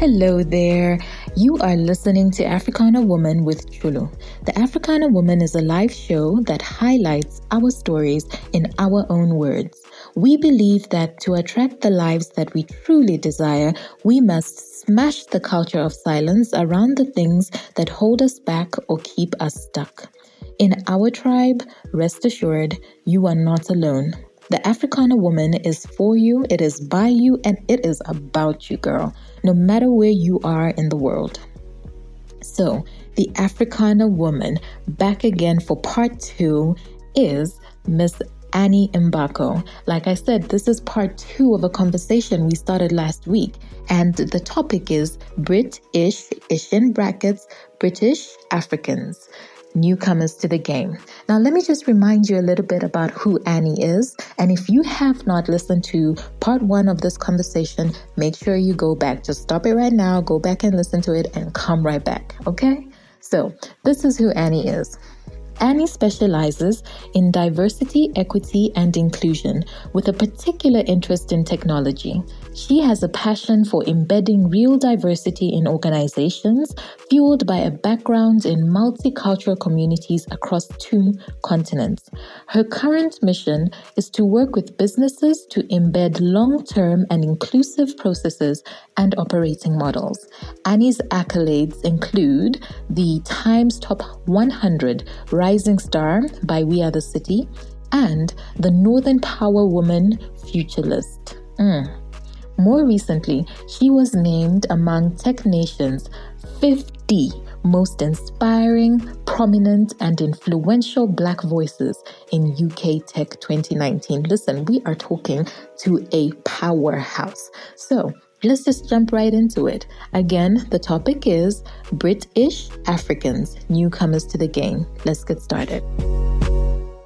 Hello there. You are listening to Africana Woman with Chulu. The Africana Woman is a live show that highlights our stories in our own words. We believe that to attract the lives that we truly desire, we must smash the culture of silence around the things that hold us back or keep us stuck. In our tribe, rest assured, you are not alone. The Africana Woman is for you, it is by you, and it is about you, girl, no matter where you are in the world. So, the Africana Woman, back again for part 2, is Miss Annie Mbako. Like I said, this is part 2 of a conversation we started last week, and the topic is Brit-ish, ish in brackets, British Africans. Newcomers to the game. Now, let me just remind you a little bit about who Annie is. And if you have not listened to part 1 of this conversation, make sure you go back. Just stop it right now, go back and listen to it, and come right back, okay? So, this is who Annie is. Annie specializes in diversity, equity, and inclusion, with a particular interest in technology. She has a passion for embedding real diversity in organizations, fueled by a background in multicultural communities across 2 continents. Her current mission is to work with businesses to embed long-term and inclusive processes and operating models. Annie's accolades include the Times Top 100 Rising Star by We Are The City, and the Northern Power Woman Future List. More recently, she was named among Tech Nation's 50 most inspiring, prominent, and influential Black voices in UK Tech 2019. Listen, we are talking to a powerhouse. So, let's just jump right into it. Again, the topic is British Africans, newcomers to the game. Let's get started. Well,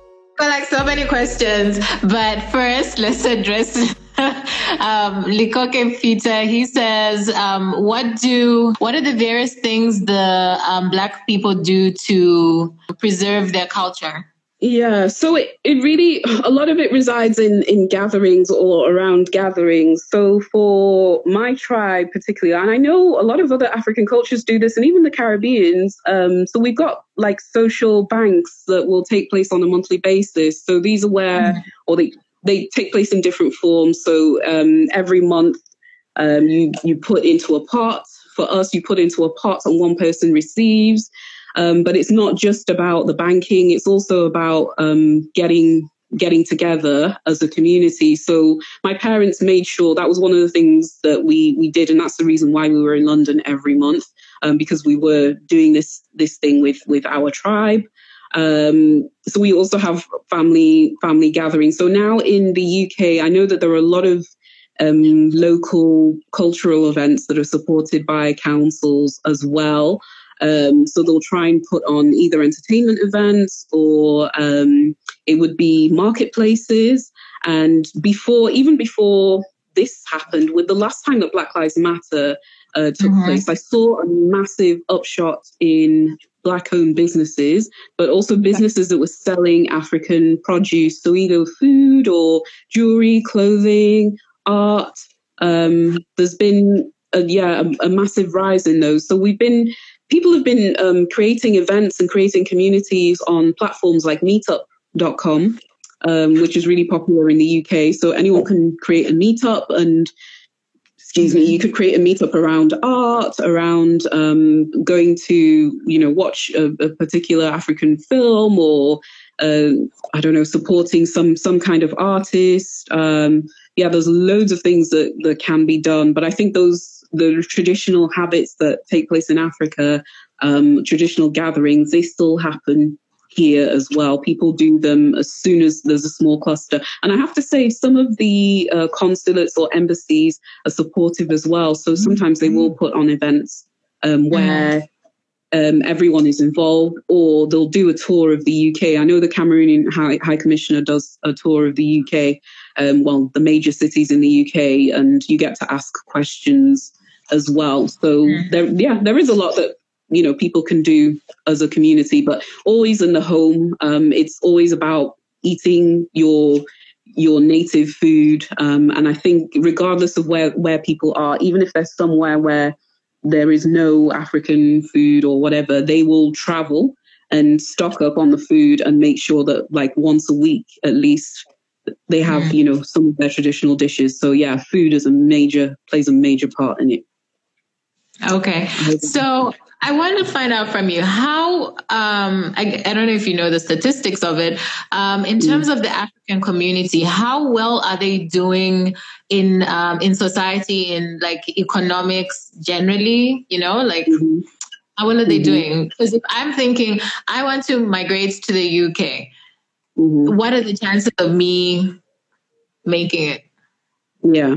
like so many questions, but first let's address Likoke Peter. He says, what are the various things the Black people do to preserve their culture? Yeah, so it really, a lot of it resides in gatherings or around gatherings. So for my tribe particularly, and I know a lot of other African cultures do this, and even the Caribbeans, so we've got like social banks that will take place on a monthly basis. So these are where, or they take place in different forms. So every month you put into a pot. For us, you put into a pot and one person receives. But it's not just about the banking. It's also about getting together as a community. So my parents made sure that was one of the things that we did. And that's the reason why we were in London every month, because we were doing this thing with our tribe. So we also have family gatherings. So now in the UK, I know that there are a lot of local cultural events that are supported by councils as well. So they'll try and put on either entertainment events or it would be marketplaces. And even before this happened, with the last time that Black Lives Matter took place, I saw a massive upshot in Black-owned businesses, but also businesses that were selling African produce. So either food or jewelry, clothing, art. There's been a massive rise in those. So people have been creating events and creating communities on platforms like meetup.com, which is really popular in the UK. So anyone can create a meetup you could create a meetup around art, around going to, watch a particular African film or, supporting some kind of artist. There's loads of things that can be done. But I think the traditional habits that take place in Africa, traditional gatherings, they still happen here as well. People do them as soon as there's a small cluster. And I have to say, some of the consulates or embassies are supportive as well. So sometimes they will put on events where everyone is involved, or they'll do a tour of the UK. I know the Cameroonian High Commissioner does a tour of the UK, the major cities in the UK, and you get to ask questions as well. So there is a lot that people can do as a community, but always in the home. It's always about eating your native food, and I think regardless of where people are, even if they're somewhere where there is no African food or whatever, they will travel and stock up on the food and make sure that like once a week at least they have, you know, some of their traditional dishes. So yeah, food is plays a major part in it. Okay. So I want to find out from you how, I don't know if you know the statistics of it, in terms of the African community, how well are they doing in society, in like economics generally, you know, like how well are they doing? Because if I'm thinking I want to migrate to the UK, what are the chances of me making it? Yeah.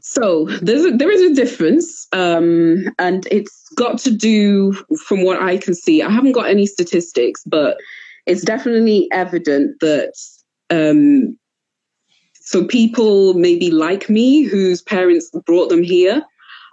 So there is a difference, and it's got to do, from what I can see, I haven't got any statistics, but it's definitely evident that, so people maybe like me whose parents brought them here,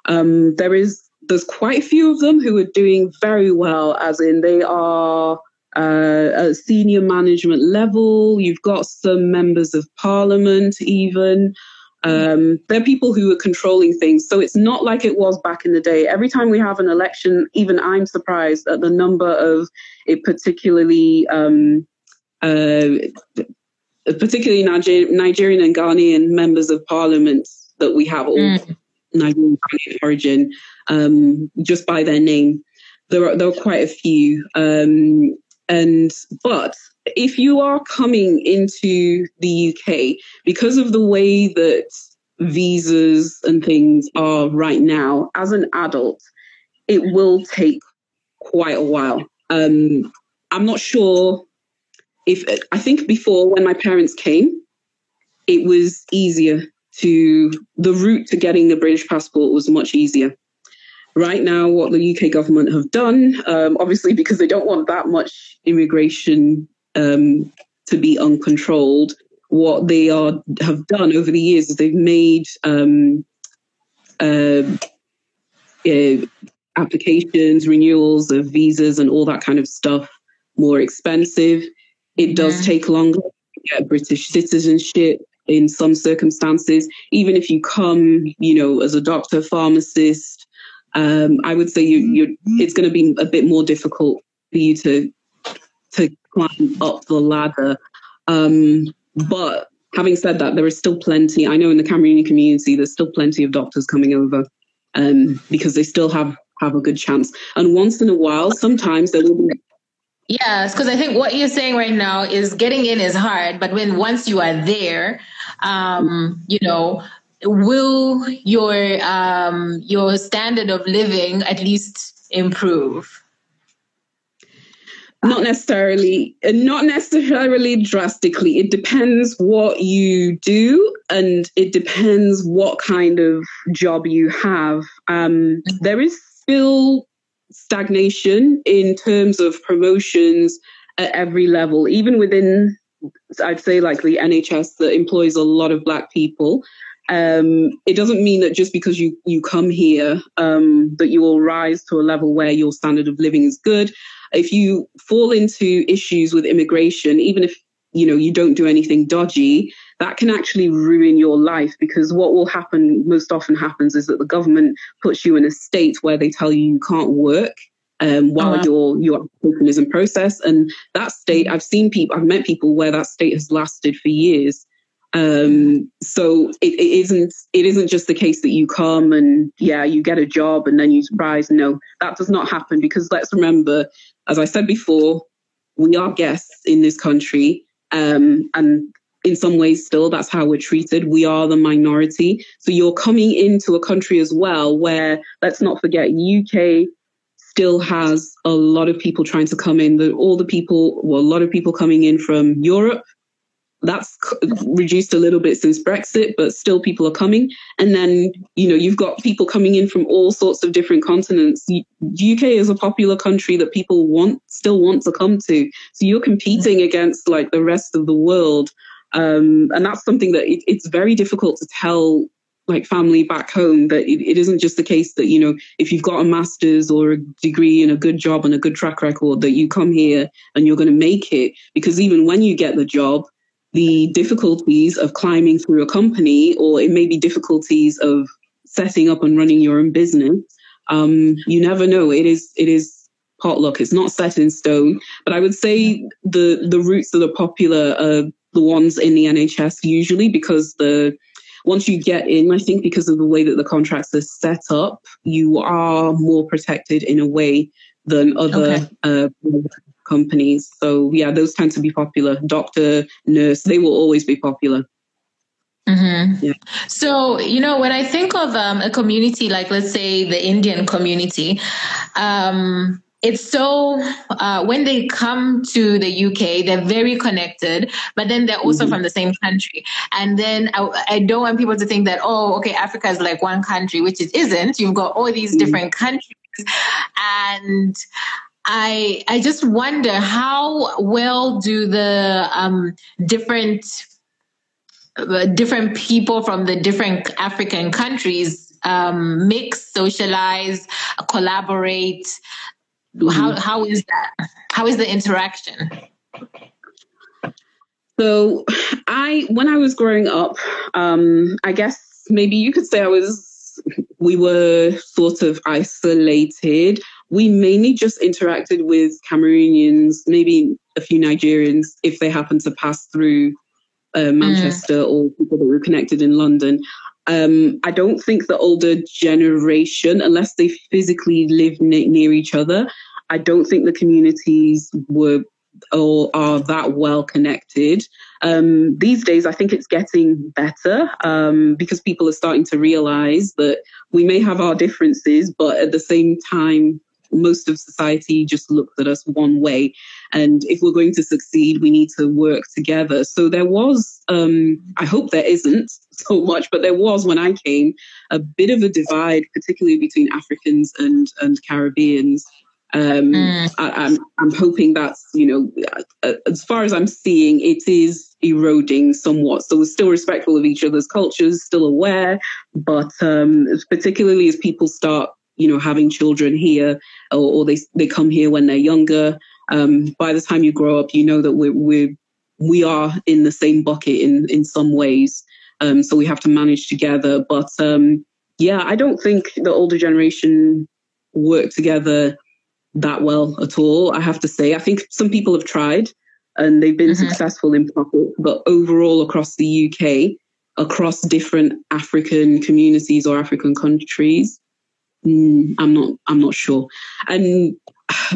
there's quite a few of them who are doing very well, as in they are at senior management level. You've got some members of parliament even. They're people who are controlling things. So it's not like it was back in the day. Every time we have an election, even I'm surprised at the number of it, particularly Nigerian and Ghanaian members of parliament that we have, all Nigerian origin, just by their name. There are quite a few. But if you are coming into the UK, because of the way that visas and things are right now, as an adult, it will take quite a while. I'm not sure if, I think before when my parents came, it was easier the route to getting a British passport was much easier. Right now, what the UK government have done, obviously because they don't want that much immigration to be uncontrolled, what they have done over the years is they've made applications, renewals of visas and all that kind of stuff more expensive. It does take longer to get British citizenship in some circumstances, even if you come, you know, as a doctor, pharmacist. I would say it's going to be a bit more difficult for you to climb up the ladder. But having said that, there is still plenty. I know in the Cameroonian community, there's still plenty of doctors coming over because they still have a good chance. And once in a while, sometimes there will be. Yes, because I think what you're saying right now is getting in is hard. But once you are there, you know, will your standard of living at least improve? Not necessarily drastically. It depends what you do, and it depends what kind of job you have. There is still stagnation in terms of promotions at every level, even within, I'd say, like the NHS that employs a lot of Black people. It doesn't mean that just because you come here that you will rise to a level where your standard of living is good. If you fall into issues with immigration, even if you know you don't do anything dodgy, that can actually ruin your life, because what will happen most often happens is that the government puts you in a state where they tell you you can't work while your application is in process. And that state, I've met people where that state has lasted for years. So it isn't just the case that you come and you get a job and then you rise. No, that does not happen, because let's remember, as I said before, we are guests in this country, and in some ways still that's how we're treated. We are the minority. So you're coming into a country as well where, let's not forget, UK still has a lot of people trying to come in. A lot of people coming in from Europe. That's reduced a little bit since Brexit, but still people are coming. And then, you know, you've got people coming in from all sorts of different continents. UK is a popular country that people still want to come to. So you're competing against like the rest of the world. And that's something that it's very difficult to tell like family back home, that it isn't just the case that, you know, if you've got a master's or a degree and a good job and a good track record, that you come here and you're going to make it. Because even when you get the job, the difficulties of climbing through a company, or it may be difficulties of setting up and running your own business, You never know. It is potluck. It's not set in stone, but I would say the routes that are popular are the ones in the NHS usually, because once you get in, I think because of the way that the contracts are set up, you are more protected in a way than other companies. So yeah, those tend to be popular. Doctor, nurse, they will always be popular. Mm-hmm. Yeah. So, when I think of a community, like let's say the Indian community, it's so, when they come to the UK, they're very connected, but then they're also from the same country. And then I don't want people to think that, Africa is like one country, which it isn't. You've got all these different countries. And I just wonder how well do the different people from the different African countries mix, socialize, collaborate. How is that? How is the interaction? So when I was growing up, I guess maybe you could say we were sort of isolated. We mainly just interacted with Cameroonians, maybe a few Nigerians if they happened to pass through Manchester or people that were connected in London. I don't think the older generation, unless they physically live near each other, I don't think the communities were or are that well connected. These days, I think it's getting better because people are starting to realize that we may have our differences, but at the same time, most of society just looked at us one way. And if we're going to succeed, we need to work together. So there was, I hope there isn't so much, but there was, when I came, a bit of a divide, particularly between Africans and Caribbeans. I'm hoping that's, as far as I'm seeing, it is eroding somewhat. So we're still respectful of each other's cultures, still aware, but particularly as people start, having children here, or they come here when they're younger. By the time you grow up, you know that we are in the same bucket in some ways. So we have to manage together. But I don't think the older generation work together that well at all, I have to say. I think some people have tried and they've been successful in pockets, but overall across the UK, across different African communities or African countries, I'm not sure. And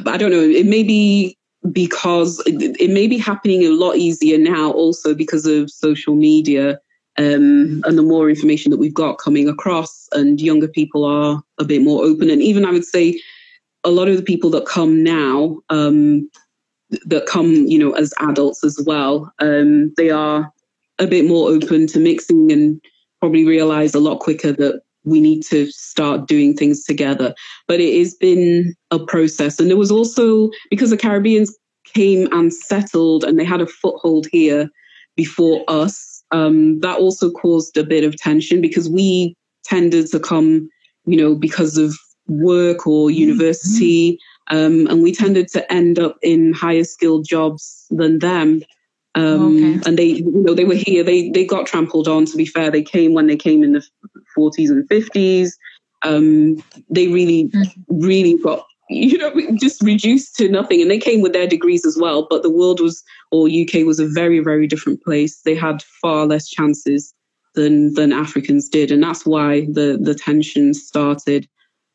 I don't know, it may be because it may be happening a lot easier now also because of social media and the more information that we've got coming across, and younger people are a bit more open. And even I would say a lot of the people that come now, as adults as well, they are a bit more open to mixing and probably realize a lot quicker that we need to start doing things together. But it has been a process. And there was also, because the Caribbeans came and settled and they had a foothold here before us, that also caused a bit of tension because we tended to come, because of work or university, and we tended to end up in higher skilled jobs than them. And they, they were here, they got trampled on, to be fair. They came when they came in the 40s and 50s. They really got, just reduced to nothing. And they came with their degrees as well. But the world UK was a very, very different place. They had far less chances than Africans did. And that's why the tension started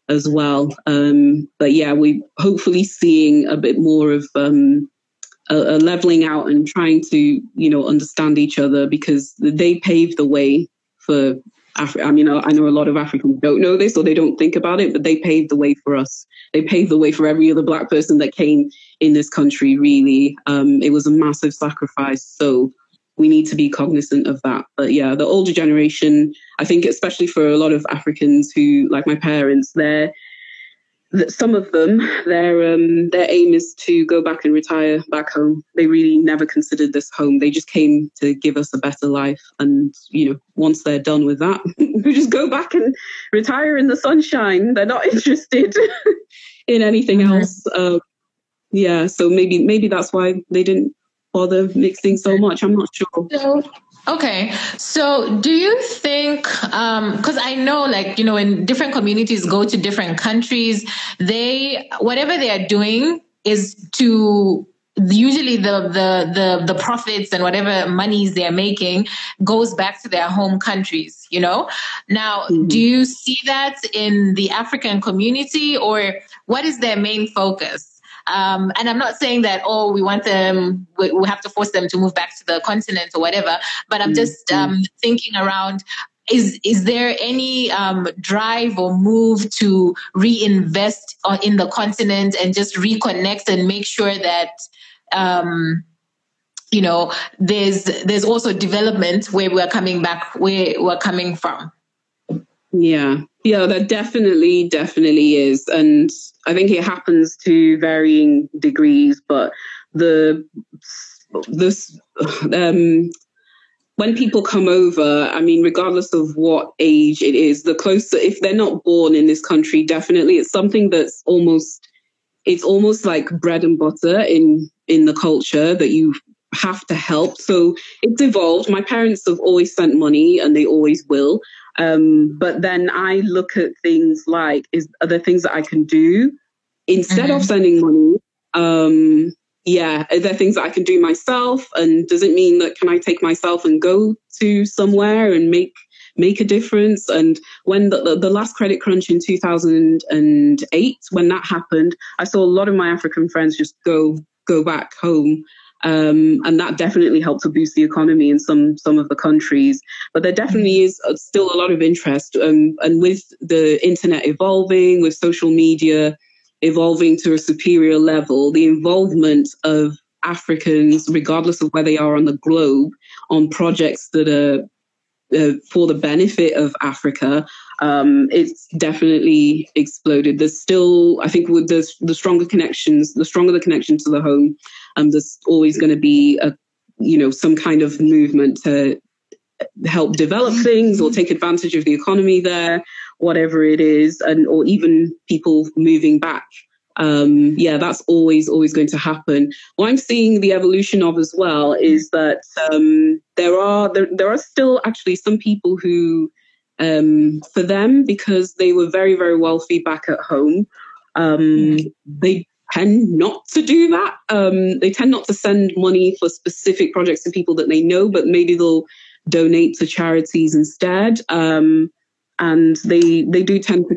as well. But yeah, we're hopefully seeing a bit more of, leveling out and trying to, understand each other, because they paved the way for Africa. I mean, I know a lot of Africans don't know this or they don't think about it, but they paved the way for us. They paved the way for every other Black person that came in this country, really. It was a massive sacrifice. So we need to be cognizant of that. But yeah, the older generation, I think, especially for a lot of Africans who, like my parents, some of them, their aim is to go back and retire back home. They really never considered this home. They just came to give us a better life. And, once they're done with that, we just go back and retire in the sunshine. They're not interested in anything else. So maybe that's why they didn't bother mixing so much. I'm not sure. So Okay. So do you think, because I know, like, you know, when different communities go to different countries, whatever they are doing is to usually the profits and whatever monies they are making goes back to their home countries, you know? Now, mm-hmm. do you see that in the African community, or what is their main focus? And I'm not saying that, oh, we want them, we have to force them to move back to the continent or whatever, but I'm just thinking around, is there any drive or move to reinvest in the continent and just reconnect and make sure that, you know, there's also development where we're coming back, where we're coming from? Yeah, that definitely is. And I think it happens to varying degrees, but when people come over, I mean, regardless of what age it is, the closer, if they're not born in this country, definitely it's something that's almost like bread and butter in the culture that you have to help. So it's evolved. My parents have always sent money and they always will. But then I look at things like, are there things that I can do instead mm-hmm. of sending money? Are there things that I can do myself? And does it mean that can I take myself and go to somewhere and make a difference? And when the last credit crunch in 2008, when that happened, I saw a lot of my African friends just go back home. And that definitely helped to boost the economy in some of the countries. But there definitely is still a lot of interest. And with the internet evolving, with social media evolving to a superior level, the involvement of Africans, regardless of where they are on the globe, on projects that are for the benefit of Africa, it's definitely exploded. There's still, I think, with the stronger the connection to the home, there's always going to be some kind of movement to help develop things or take advantage of the economy there, whatever it is, or even people moving back. That's always going to happen. What I'm seeing the evolution of as well is that there are still actually some people who, for them, because they were very, very wealthy back at home, they tend not to do that. They tend not to send money for specific projects to people that they know, but maybe they'll donate to charities instead. And they do tend to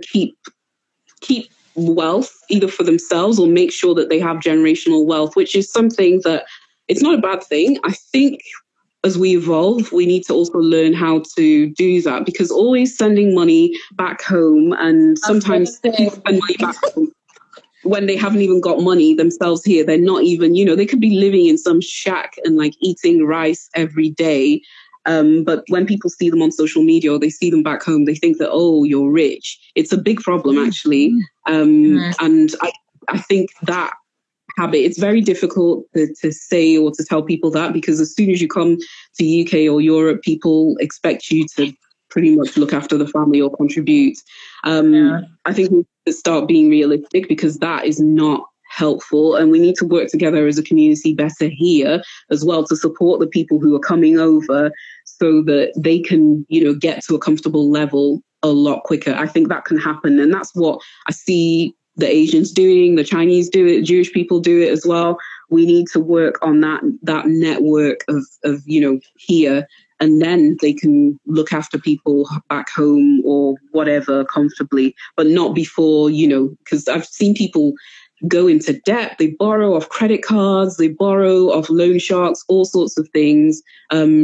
keep wealth either for themselves or make sure that they have generational wealth, which is something that it's not a bad thing. I think as we evolve, we need to also learn how to do that, because always sending money back home, and sometimes people send money back home when they haven't even got money themselves here. They're not even, they could be living in some shack and like eating rice every day. But when people see them on social media or they see them back home, they think that, oh, you're rich. It's a big problem, actually. And I think that habit, it's very difficult to say or to tell people that, because as soon as you come to UK or Europe, people expect you to pretty much look after the family or contribute. I think we need to start being realistic, because that is not helpful, and we need to work together as a community better here as well to support the people who are coming over so that they can get to a comfortable level a lot quicker. I think that can happen, and that's what I see the Asians doing, the Chinese do it, Jewish people do it as well. We need to work on that network of here, and then they can look after people back home or whatever comfortably, but not before, because I've seen people go into debt. They borrow off credit cards, they borrow off loan sharks, all sorts of things,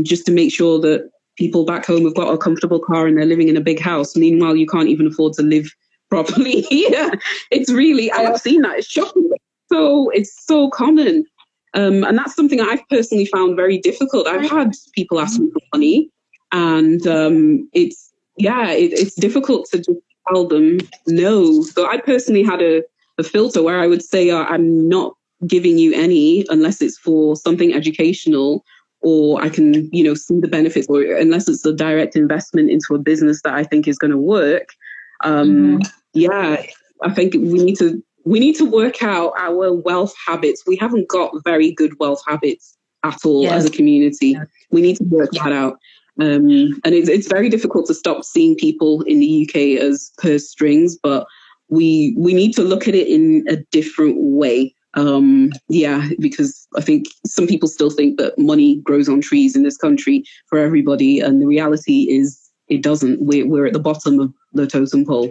just to make sure that people back home have got a comfortable car and they're living in a big house. Meanwhile, you can't even afford to live properly here. It's really, I've seen that. It's shocking. So it's so common. And that's something I've personally found very difficult. I've had people ask me for money, and it's difficult to just tell them no. So I personally had a filter where I would say, I'm not giving you any unless it's for something educational, or I can, see the benefits, or unless it's a direct investment into a business that I think is going to work. I think we need to work out our wealth habits. We haven't got very good wealth habits at all as a community. Yeah. We need to work that out. And it's very difficult to stop seeing people in the UK as purse strings, but we need to look at it in a different way. Because I think some people still think that money grows on trees in this country for everybody. And the reality is it doesn't. We're at the bottom of the totem pole,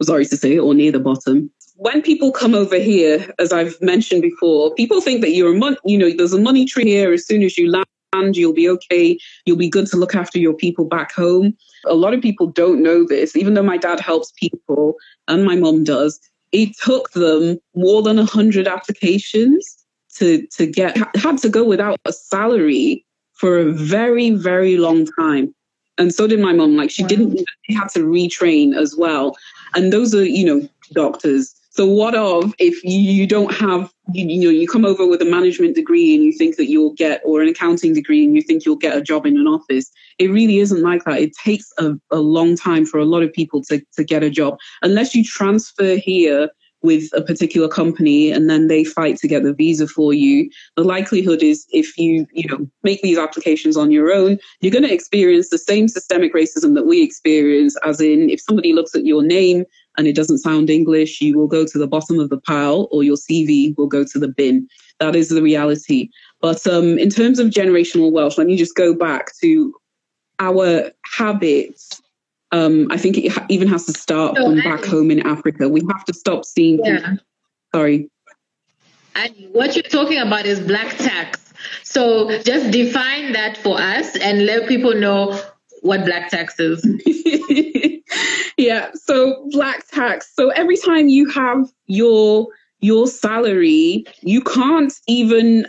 I'm sorry to say, or near the bottom. When people come over here, as I've mentioned before, people think that there's a money tree here. As soon as you land, you'll be okay. You'll be good to look after your people back home. A lot of people don't know this, even though my dad helps people and my mom does. It took them more than 100 applications had to go without a salary for a very, very long time. And so did my mum. Like, she didn't, she had to retrain as well. And those are, doctors. So what of if you don't have, you come over with a management degree and you think that you'll get, or an accounting degree and you think you'll get a job in an office. It really isn't like that. It takes a long time for a lot of people to get a job, unless you transfer here with a particular company and then they fight to get the visa for you. The likelihood is if you make these applications on your own, you're going to experience the same systemic racism that we experience, as in if somebody looks at your name and it doesn't sound English, you will go to the bottom of the pile or your CV will go to the bin. That is the reality. But in terms of generational wealth, let me just go back to our habits. I think it even has to start from back home in Africa. We have to stop seeing people. Sorry. Annie, what you're talking about is black tax. So just define that for us and let people know what black tax is. Yeah, so black tax. So every time you have your salary, you can't even,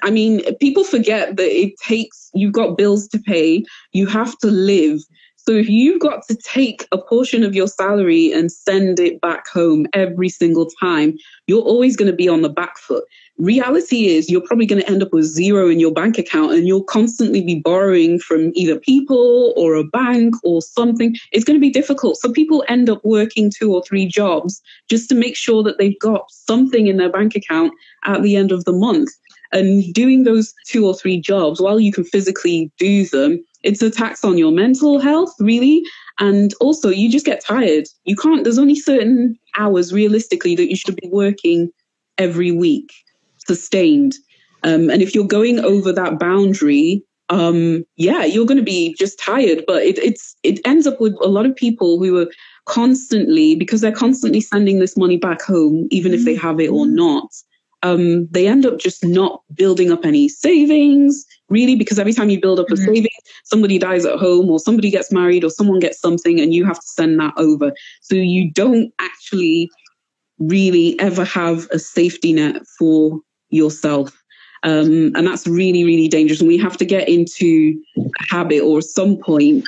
people forget that it takes, you've got bills to pay, you have to live. So if you've got to take a portion of your salary and send it back home every single time, you're always going to be on the back foot. Reality is you're probably going to end up with zero in your bank account, and you'll constantly be borrowing from either people or a bank or something. It's going to be difficult. So people end up working 2 or 3 jobs just to make sure that they've got something in their bank account at the end of the month. And doing those 2 or 3 jobs, while you can physically do them, it's a tax on your mental health, really. And also, you just get tired. You can't, there's only certain hours realistically that you should be working every week, sustained. And if you're going over that boundary, you're going to be just tired. But it ends up with a lot of people who are constantly, because they're constantly sending this money back home, even if they have it or not. They end up just not building up any savings, really, because every time you build up a saving, somebody dies at home or somebody gets married or someone gets something and you have to send that over. So you don't actually really ever have a safety net for yourself. And that's really, really dangerous. And we have to get into a habit or some point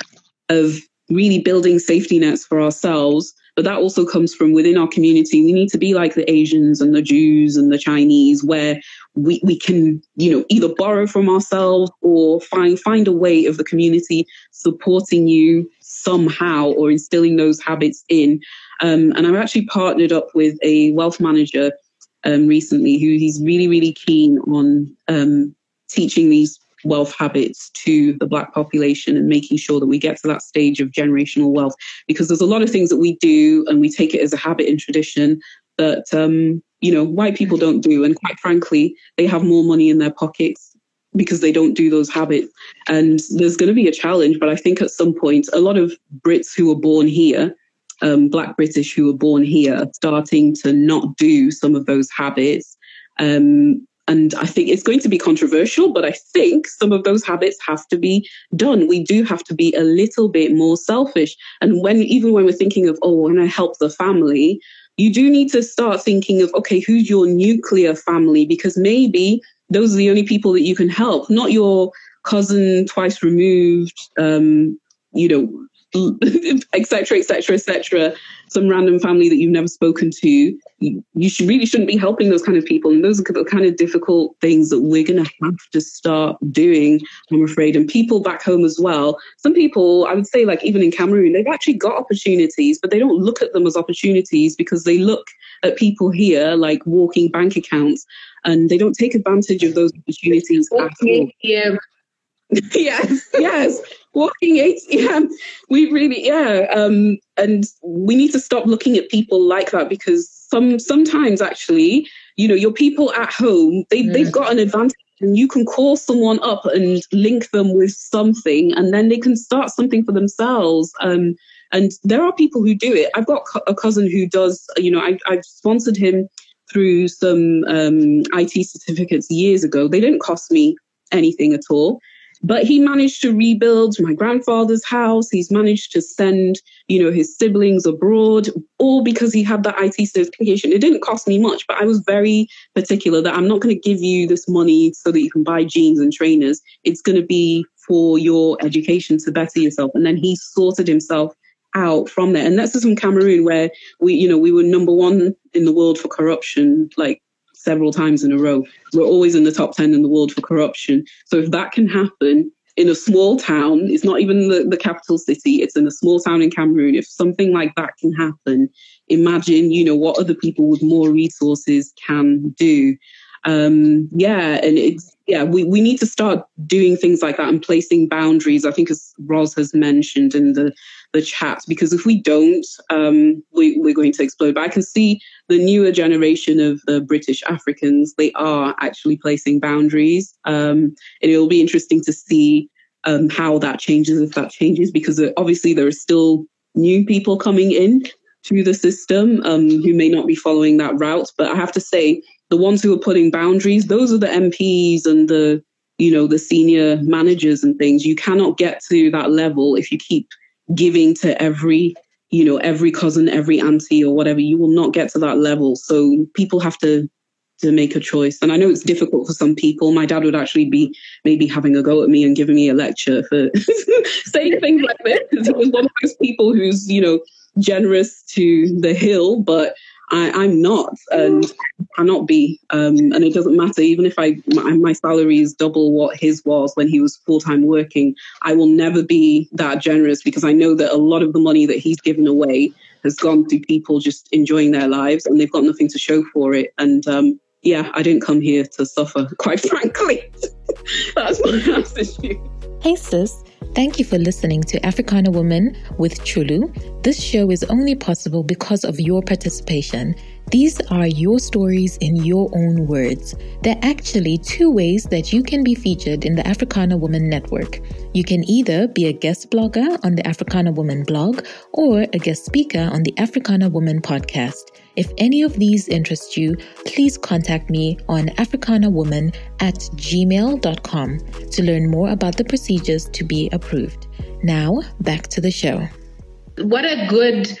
of really building safety nets for ourselves. But that also comes from within our community. We need to be like the Asians and the Jews and the Chinese, where we can, either borrow from ourselves or find a way of the community supporting you somehow or instilling those habits in. And I've actually partnered up with a wealth manager recently who he's really, really keen on teaching these wealth habits to the Black population and making sure that we get to that stage of generational wealth, because there's a lot of things that we do and we take it as a habit and tradition that white people don't do, and quite frankly they have more money in their pockets because they don't do those habits. And there's going to be a challenge, but I think at some point a lot of Brits who were born here, Black British who were born here, are starting to not do some of those habits. And I think it's going to be controversial, but I think some of those habits have to be done. We do have to be a little bit more selfish. And even when we're thinking of, oh, and I help the family, you do need to start thinking of, okay, who's your nuclear family? Because maybe those are the only people that you can help, not your cousin twice removed, etc., etc., etc. Some random family that you've never spoken to. You shouldn't be helping those kind of people, and those are the kind of difficult things that we're going to have to start doing, I'm afraid. And people back home as well. Some people, I would say, like even in Cameroon, they've actually got opportunities, but they don't look at them as opportunities because they look at people here like walking bank accounts. and they don't take advantage of those opportunities at all. Yeah. Yes. Walking 8 a.m. We really, and we need to stop looking at people like that, because sometimes actually, you know, your people at home, they've got an advantage, and you can call someone up and link them with something, and then they can start something for themselves. And there are people who do it. I've got a cousin who does, you know, I've sponsored him through some IT certificates years ago. They didn't cost me anything at all. But he managed to rebuild my grandfather's house. He's managed to send, you know, his siblings abroad, all because he had that IT certification. It didn't cost me much, but I was very particular that I'm not going to give you this money so that you can buy jeans and trainers. It's going to be for your education to better yourself. And then he sorted himself out from there. And this is from Cameroon, where we, you know, we were number one in the world for corruption, like several times in a row. We're always in the top 10 in the world for corruption. So if that can happen in a small town, it's not even the capital city, it's in a small town in Cameroon. If something like that can happen, imagine, you know, what other people with more resources can do. We need to start doing things like that and placing boundaries, I think, as Roz has mentioned in the chat, because if we don't, we're going to explode. But I can see the newer generation of British Africans, they are actually placing boundaries. And it'll be interesting to see how that changes, if that changes, because obviously there are still new people coming in to the system who may not be following that route. But I have to say, the ones who are putting boundaries, those are the MPs and the, you know, the senior managers and things. You cannot get to that level if you keep giving to every, you know, every cousin, every auntie or whatever. You will not get to that level. So people have to make a choice. And I know it's difficult for some people. My dad would actually be maybe having a go at me and giving me a lecture for saying things like this. He was one of those people who's, you know, generous to the hill, but I'm not, and cannot be, and it doesn't matter. Even if my salary is double what his was when he was full-time working, I will never be that generous, because I know that a lot of the money that he's given away has gone to people just enjoying their lives, and they've got nothing to show for it. And I didn't come here to suffer, quite frankly. That's my last issue. Hey sis, thank you for listening to Africana Woman with Chulu. This show is only possible because of your participation. These are your stories in your own words. There are actually two ways that you can be featured in the Africana Woman Network. You can either be a guest blogger on the Africana Woman blog or a guest speaker on the Africana Woman podcast. If any of these interest you, please contact me on africanawoman@gmail.com to learn more about the procedures to be approved. Now, back to the show. What are good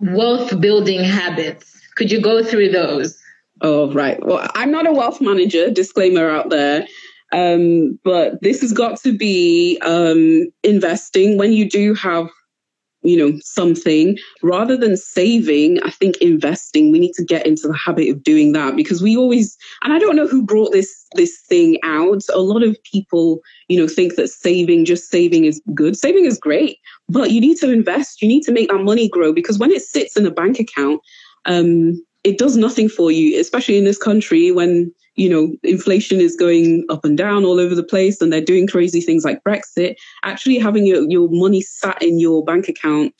wealth-building habits? Could you go through those? Oh, right. Well, I'm not a wealth manager, disclaimer out there. But this has got to be investing when you do have, you know, something, rather than saving. I think investing, we need to get into the habit of doing that, because we always, and I don't know who brought this thing out. A lot of people, you know, think that saving is good. Saving is great, but you need to invest. You need to make that money grow, because when it sits in a bank account, it does nothing for you, especially in this country when, you know, inflation is going up and down all over the place, and they're doing crazy things like Brexit. Actually having your money sat in your bank account,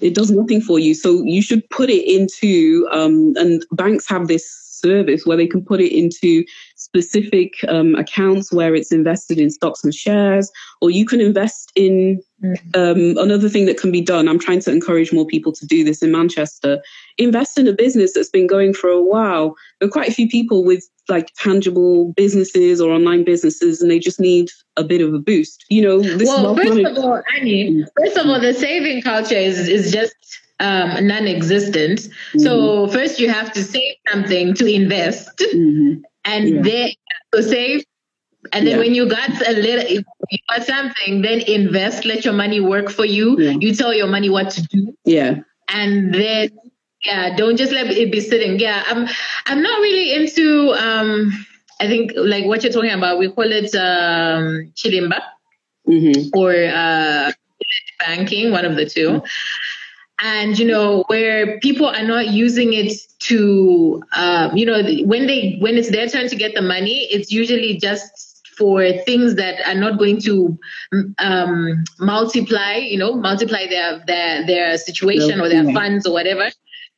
it does nothing for you. So you should put it into, and banks have this service where they can put it into specific accounts where it's invested in stocks and shares, or you can invest in another thing that can be done. I'm trying to encourage more people to do this in Manchester. Invest in a business that's been going for a while. There are quite a few people with like tangible businesses or online businesses, and they just need a bit of a boost. You know, this first of all, Annie, the saving culture is just non-existent. Mm-hmm. So first you have to save something to invest, mm-hmm. and then to save. And then when you got a little, you got something, then invest, let your money work for you. Yeah. You tell your money what to do. Yeah. And then, don't just let it be sitting. Yeah. I'm not really into, I think like what you're talking about, we call it, chilimba, mm-hmm. or, banking, one of the two. And, you know, where people are not using it to, you know, when it's their turn to get the money, it's usually just for things that are not going to multiply their situation or their funds or whatever.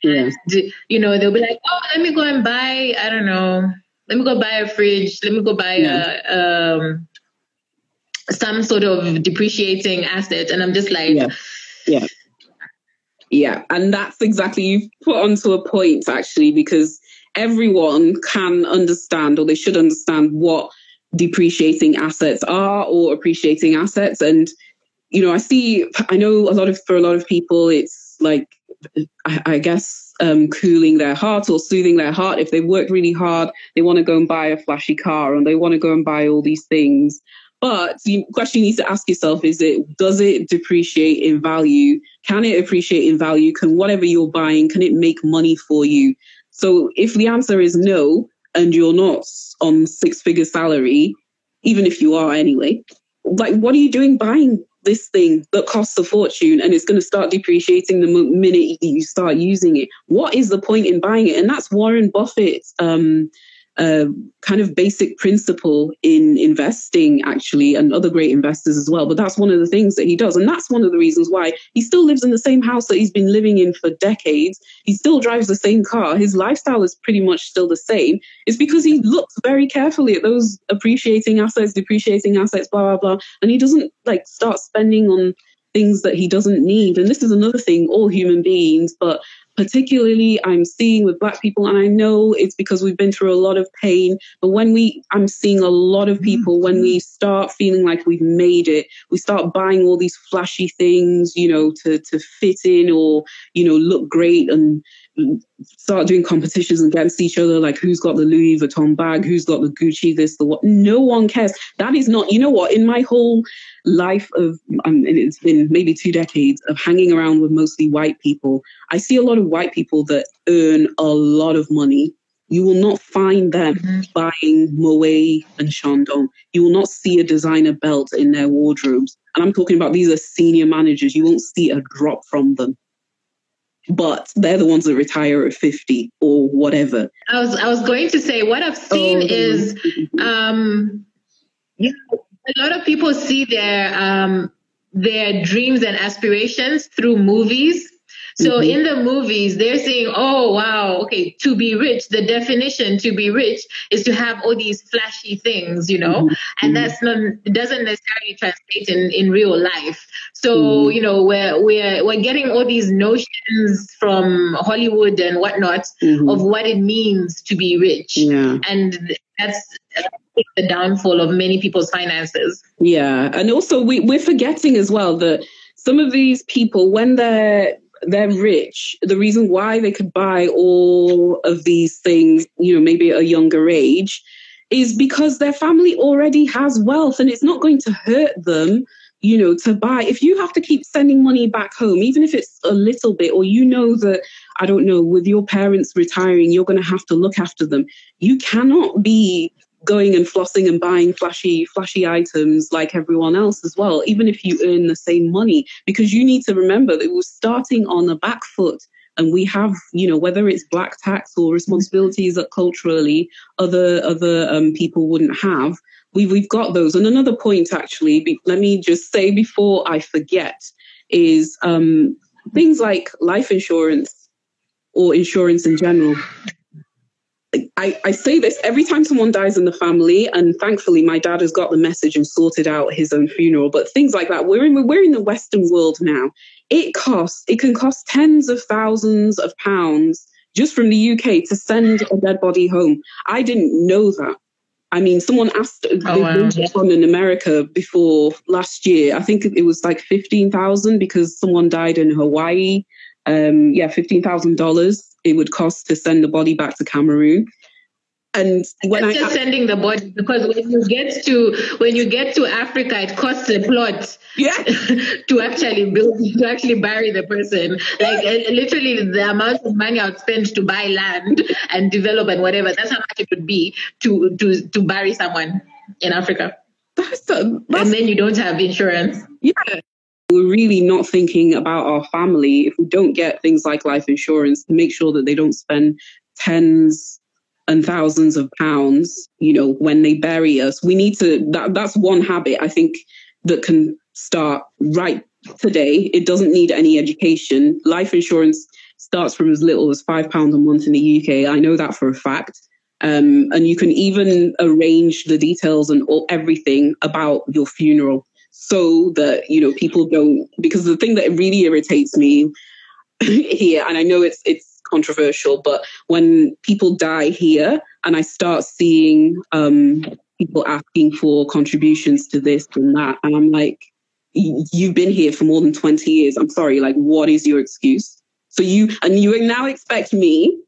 Yeah. And, you know, they'll be like, oh, let me go and buy, I don't know, let me go buy a fridge, let me go buy some sort of depreciating asset. And I'm just like... Yeah, and that's exactly, you've put onto a point, actually, because everyone can understand, or they should understand, what depreciating assets are or appreciating assets. And, you know, I know for a lot of people, it's like, I guess, cooling their heart or soothing their heart. If they've worked really hard, they want to go and buy a flashy car, and they want to go and buy all these things. But the question you need to ask yourself is, does it depreciate in value? Can it appreciate in value? Can whatever you're buying, can it make money for you? So if the answer is no, and you're not on six-figure salary, even if you are anyway, like, what are you doing buying this thing that costs a fortune and it's going to start depreciating the minute you start using it? What is the point in buying it? And that's Warren Buffett's kind of basic principle in investing, actually, and other great investors as well. But that's one of the things that he does. And that's one of the reasons why he still lives in the same house that he's been living in for decades. He still drives the same car. His lifestyle is pretty much still the same. It's because he looks very carefully at those appreciating assets, depreciating assets, blah, blah, blah. And he doesn't like start spending on things that he doesn't need. And this is another thing, all human beings, but particularly I'm seeing with Black people, and I know it's because we've been through a lot of pain, but I'm seeing a lot of people, when we start feeling like we've made it, we start buying all these flashy things, you know, to fit in or, you know, look great, and start doing competitions against each other, like who's got the Louis Vuitton bag, who's got the Gucci, this, the what. No one cares. That is not, you know what, in my whole life of, and it's been maybe 2 decades of hanging around with mostly white people, I see a lot of white people that earn a lot of money. You will not find them buying Moët and Chandon. You will not see a designer belt in their wardrobes. And I'm talking about, these are senior managers. You won't see a drop from them. But they're the ones that retire at 50 or whatever. I was going to say, what I've seen is a lot of people see their dreams and aspirations through movies. So in the movies, they're saying, oh, wow, okay, to be rich, the definition to be rich is to have all these flashy things, you know, and that's not, doesn't necessarily translate in real life. So, you know, we're getting all these notions from Hollywood and whatnot of what it means to be rich. Yeah. And that's the downfall of many people's finances. Yeah. And also we're forgetting as well that some of these people, when they're rich, the reason why they could buy all of these things, you know, maybe at a younger age, is because their family already has wealth, and it's not going to hurt them, you know, to buy. If you have to keep sending money back home, even if it's a little bit, or you know that, I don't know, with your parents retiring, you're going to have to look after them. You cannot be going and flossing and buying flashy items like everyone else as well, even if you earn the same money, because you need to remember that we're starting on the back foot, and we have, you know, whether it's black tax or responsibilities that culturally other people wouldn't have, we've got those. And another point, actually, let me just say before I forget, is things like life insurance or insurance in general. I say this every time someone dies in the family, and thankfully my dad has got the message and sorted out his own funeral, but things like that, we're in the Western world now. It can cost tens of thousands of pounds just from the UK to send a dead body home. I didn't know that. I mean, someone asked someone in America before last year, I think it was like $15,000 because someone died in Hawaii. $15,000 it would cost to send the body back to Cameroon. And when it's sending the body, because when you get to Africa, it costs a plot to actually bury the person. Like literally the amount of money I would spend to buy land and develop and whatever, that's how much it would be to bury someone in Africa. And then you don't have insurance. Yeah. we're really not thinking about our family. If we don't get things like life insurance, make sure that they don't spend tens and thousands of pounds, you know, when they bury us. We need to, that's one habit I think that can start right today. It doesn't need any education. Life insurance starts from as little as £5 a month in the UK. I know that for a fact. And you can even arrange the details and all, everything about your funeral so that, you know, people don't, because the thing that really irritates me here, and I know it's controversial, but when people die here and I start seeing people asking for contributions to this and that, and I'm like, you've been here for more than 20 years. I'm sorry, like, what is your excuse? So you now expect me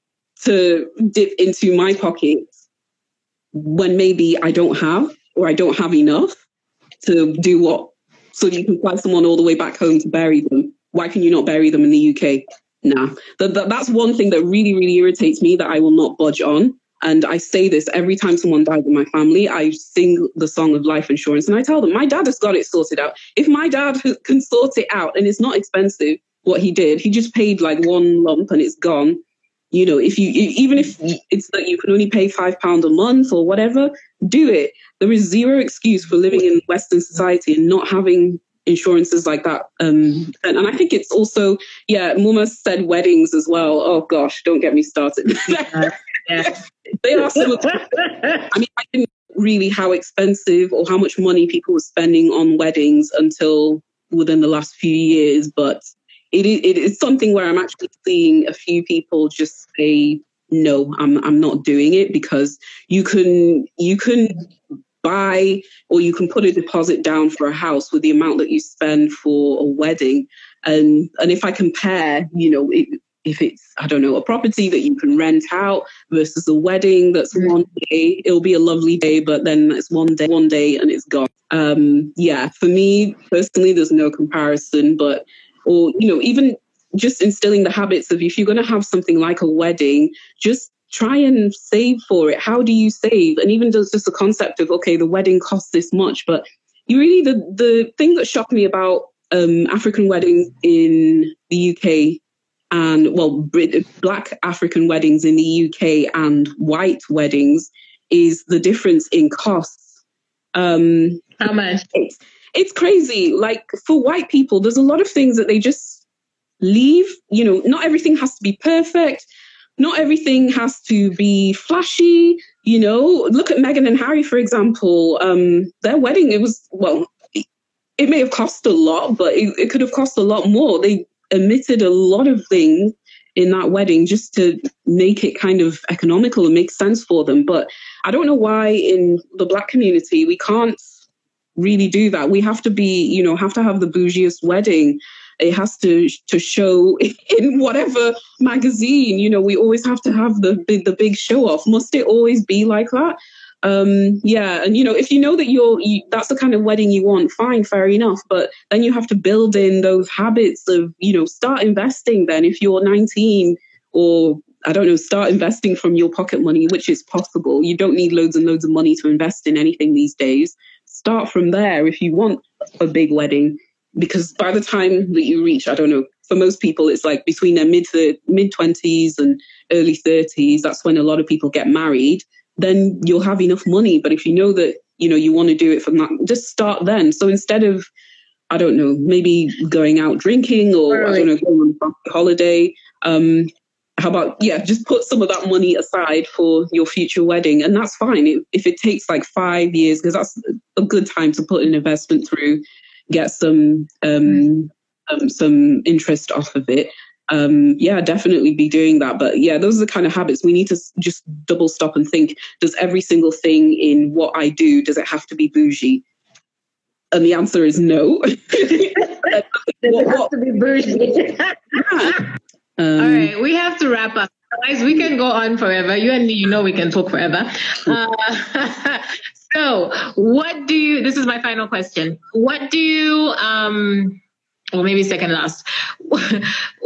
to dip into my pockets when maybe I don't have, or I don't have enough to do what? So you can fly someone all the way back home to bury them. Why can you not bury them in the UK? Nah, that's one thing that really, really irritates me that I will not budge on. And I say this every time someone dies in my family, I sing the song of life insurance. And I tell them, my dad has got it sorted out. If my dad can sort it out, and it's not expensive, what he did, he just paid like one lump and it's gone. You know, even if it's that you can only pay £5 a month or whatever, do it. There is zero excuse for living in Western society and not having insurances like that. And I think it's also, yeah, Muma said weddings as well. Oh gosh, don't get me started. Yeah. They are similar. I mean, I didn't really how expensive or how much money people were spending on weddings until within the last few years, but it is something where I'm actually seeing a few people just say, no, I'm not doing it, because you can buy, or you can put a deposit down for a house with the amount that you spend for a wedding. And if I compare, you know, if it's, I don't know, a property that you can rent out versus a wedding that's one day, it'll be a lovely day, but then it's one day and it's gone. Yeah, for me personally, there's no comparison, but, or, you know, even just instilling the habits of, if you're going to have something like a wedding, just try and save for it. How do you save? And even just the concept of, okay, the wedding costs this much, but you really, the thing that shocked me about African weddings in the UK, and well, Black African weddings in the UK and white weddings, is the difference in costs. How much? It's crazy. Like, for white people, there's a lot of things that they just leave. You know, not everything has to be perfect. Not everything has to be flashy. You know, look at Meghan and Harry, for example. Their wedding, it was, well, it may have cost a lot, but it could have cost a lot more. They omitted a lot of things in that wedding just to make it kind of economical and make sense for them. But I don't know why in the Black community, we can't really do that. We have to be, you know, have to have the bougiest wedding. It has to show in whatever magazine, you know, we always have to have the big show off. Must it always be like that? Yeah. And, you know, if you know that that's the kind of wedding you want, fine, fair enough. But then you have to build in those habits of, you know, start investing then if you're 19, or I don't know, start investing from your pocket money, which is possible. You don't need loads and loads of money to invest in anything these days. Start from there if you want a big wedding, because by the time that you reach, I don't know, for most people, it's like between their mid-20s and early 30s. That's when a lot of people get married. Then you'll have enough money. But if you know that, you know, you want to do it from that, just start then. So instead of, I don't know, maybe going out drinking or, right, I don't know, going on a holiday, how about, yeah, just put some of that money aside for your future wedding. And that's fine. If it takes like 5 years, because that's a good time to put an investment through, get some interest off of it. Yeah, definitely be doing that. But yeah, those are the kind of habits we need to just double stop and think, does every single thing in what I do, does it have to be bougie? And the answer is no. Does it have to be bougie? Yeah. All right, we have to wrap up. Guys, we can go on forever. You and me, you know, we can talk forever. So this is my final question. What do you, well, maybe second last,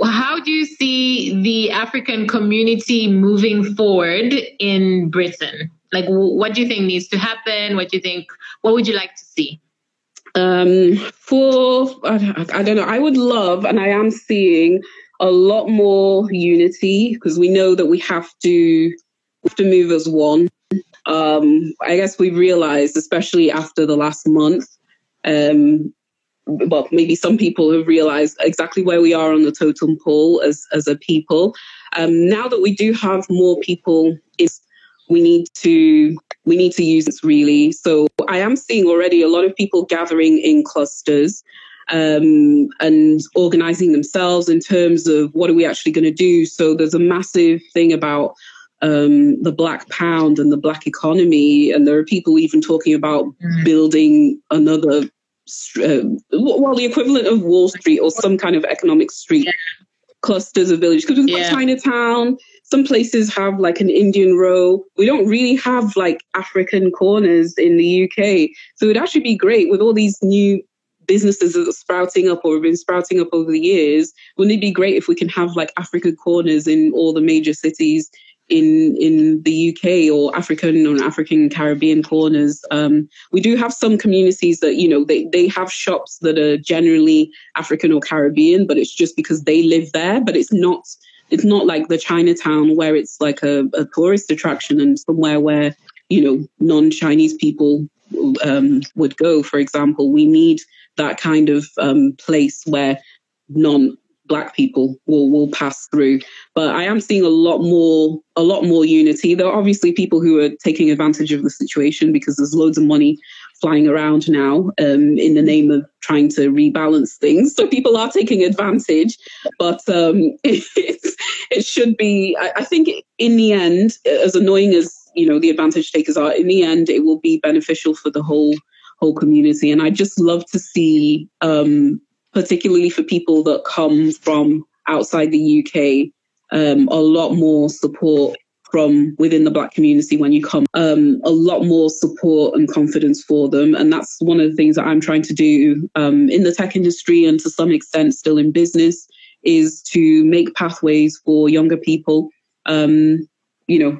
how do you see the African community moving forward in Britain? Like, what do you think needs to happen? What would you like to see? I don't know, I would love, and I am seeing a lot more unity, because we know that we have to move as one. I guess we realized, especially after the last month, well, maybe some people have realized exactly where we are on the totem pole as a people. Now that we do have more people, we need to use this really. So I am seeing already a lot of people gathering in clusters and organizing themselves in terms of what are we actually going to do. So there's a massive thing about the black pound and the black economy. And there are people even talking about building another, well, the equivalent of Wall Street or some kind of economic street, clusters of villages. Because we've got Chinatown, some places have like an Indian row. We don't really have like African corners in the UK. So it'd actually be great with all these new businesses that are sprouting up or have been sprouting up over the years. Wouldn't it be great if we can have like African corners in all the major cities in the UK, or African Caribbean corners? We do have some communities that, you know, they have shops that are generally African or Caribbean, but it's just because they live there. But it's not like the Chinatown where it's like a tourist attraction and somewhere where, you know, non-Chinese people would go, for example. We need that kind of place where non-Black people will pass through. But I am seeing a lot more unity. There are obviously people who are taking advantage of the situation because there's loads of money flying around now in the name of trying to rebalance things. So people are taking advantage, but it should be, I think in the end, as annoying as, you know, the advantage takers are, in the end, it will be beneficial for the whole community. And I just love to see, particularly for people that come from outside the UK, a lot more support from within the Black community when you come, a lot more support and confidence for them. And that's one of the things that I'm trying to do in the tech industry, and to some extent still in business, is to make pathways for younger people, you know,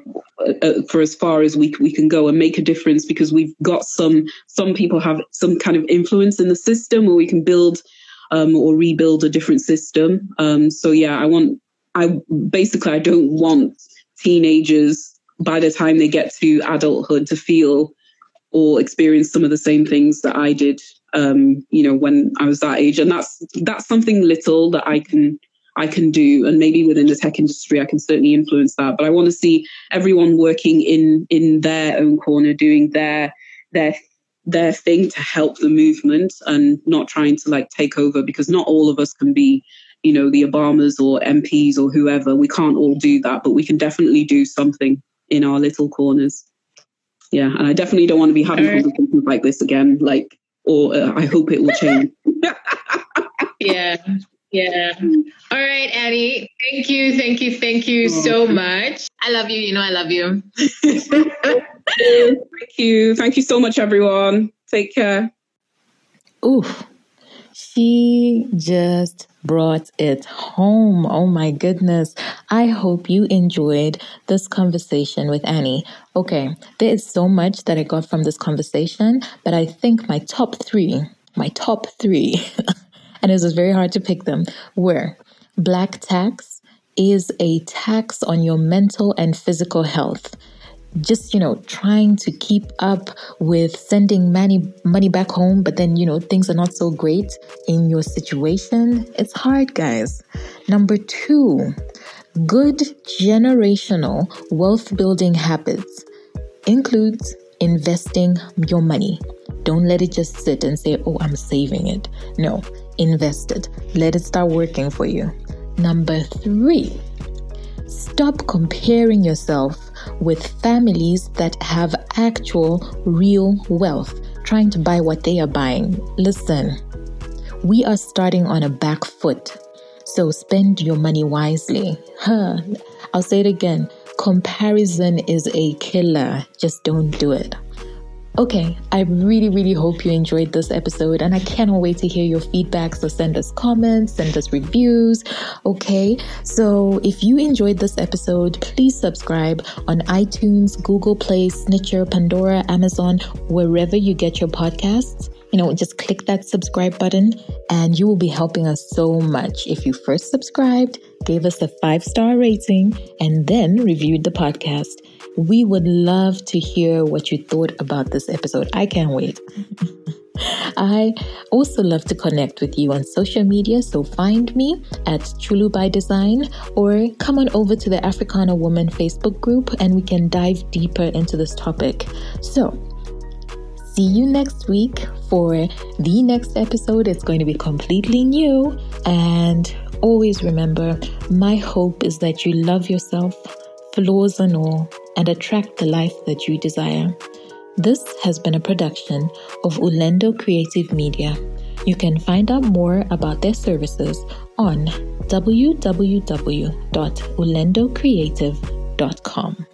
for as far as we can go and make a difference, because we've got some people have some kind of influence in the system, or we can build or rebuild a different system. So yeah, I don't want teenagers by the time they get to adulthood to feel or experience some of the same things that I did, you know, when I was that age. And that's something little that I can do, and maybe within the tech industry I can certainly influence that. But I want to see everyone working in their own corner, doing their thing to help the movement, and not trying to like take over, because not all of us can be, you know, the Obamas or MPs or whoever. We can't all do that, but we can definitely do something in our little corners. Yeah, and I definitely don't want to be having conversations like this again, like, or I hope it will change. Yeah. Yeah. All right, Annie. Thank you so much. I love you. You know I love you. Thank you. Thank you so much, everyone. Take care. Oof. She just brought it home. Oh my goodness. I hope you enjoyed this conversation with Annie. Okay, there is so much that I got from this conversation, but I think my top three and it was very hard to pick them, were Black tax is a tax on your mental and physical health. Just, you know, trying to keep up with sending money back home, but then, you know, things are not so great in your situation. It's hard, guys. Number 2, good generational wealth building habits includes investing your money. Don't let it just sit and say, oh, I'm saving it. No. Invest it. Let it start working for you. Number 3, stop comparing yourself with families that have actual real wealth, trying to buy what they are buying. Listen, we are starting on a back foot, so spend your money wisely. I'll say it again. Comparison is a killer. Just don't do it. Okay, I really hope you enjoyed this episode, and I cannot wait to hear your feedback. So send us comments, send us reviews. Okay, so if you enjoyed this episode, please subscribe on iTunes, Google Play, Stitcher, Pandora, Amazon, wherever you get your podcasts. You know, just click that subscribe button and you will be helping us so much if you first subscribed, gave us a 5-star rating, and then reviewed the podcast. We would love to hear what you thought about this episode. I can't wait. I also love to connect with you on social media, so find me at Chulu by Design, or come on over to the Africana Woman Facebook group and we can dive deeper into this topic. So, see you next week for the next episode. It's going to be completely new. And always remember, my hope is that you love yourself, flaws and all, and attract the life that you desire. This has been a production of Ulendo Creative Media. You can find out more about their services on www.ulendocreative.com.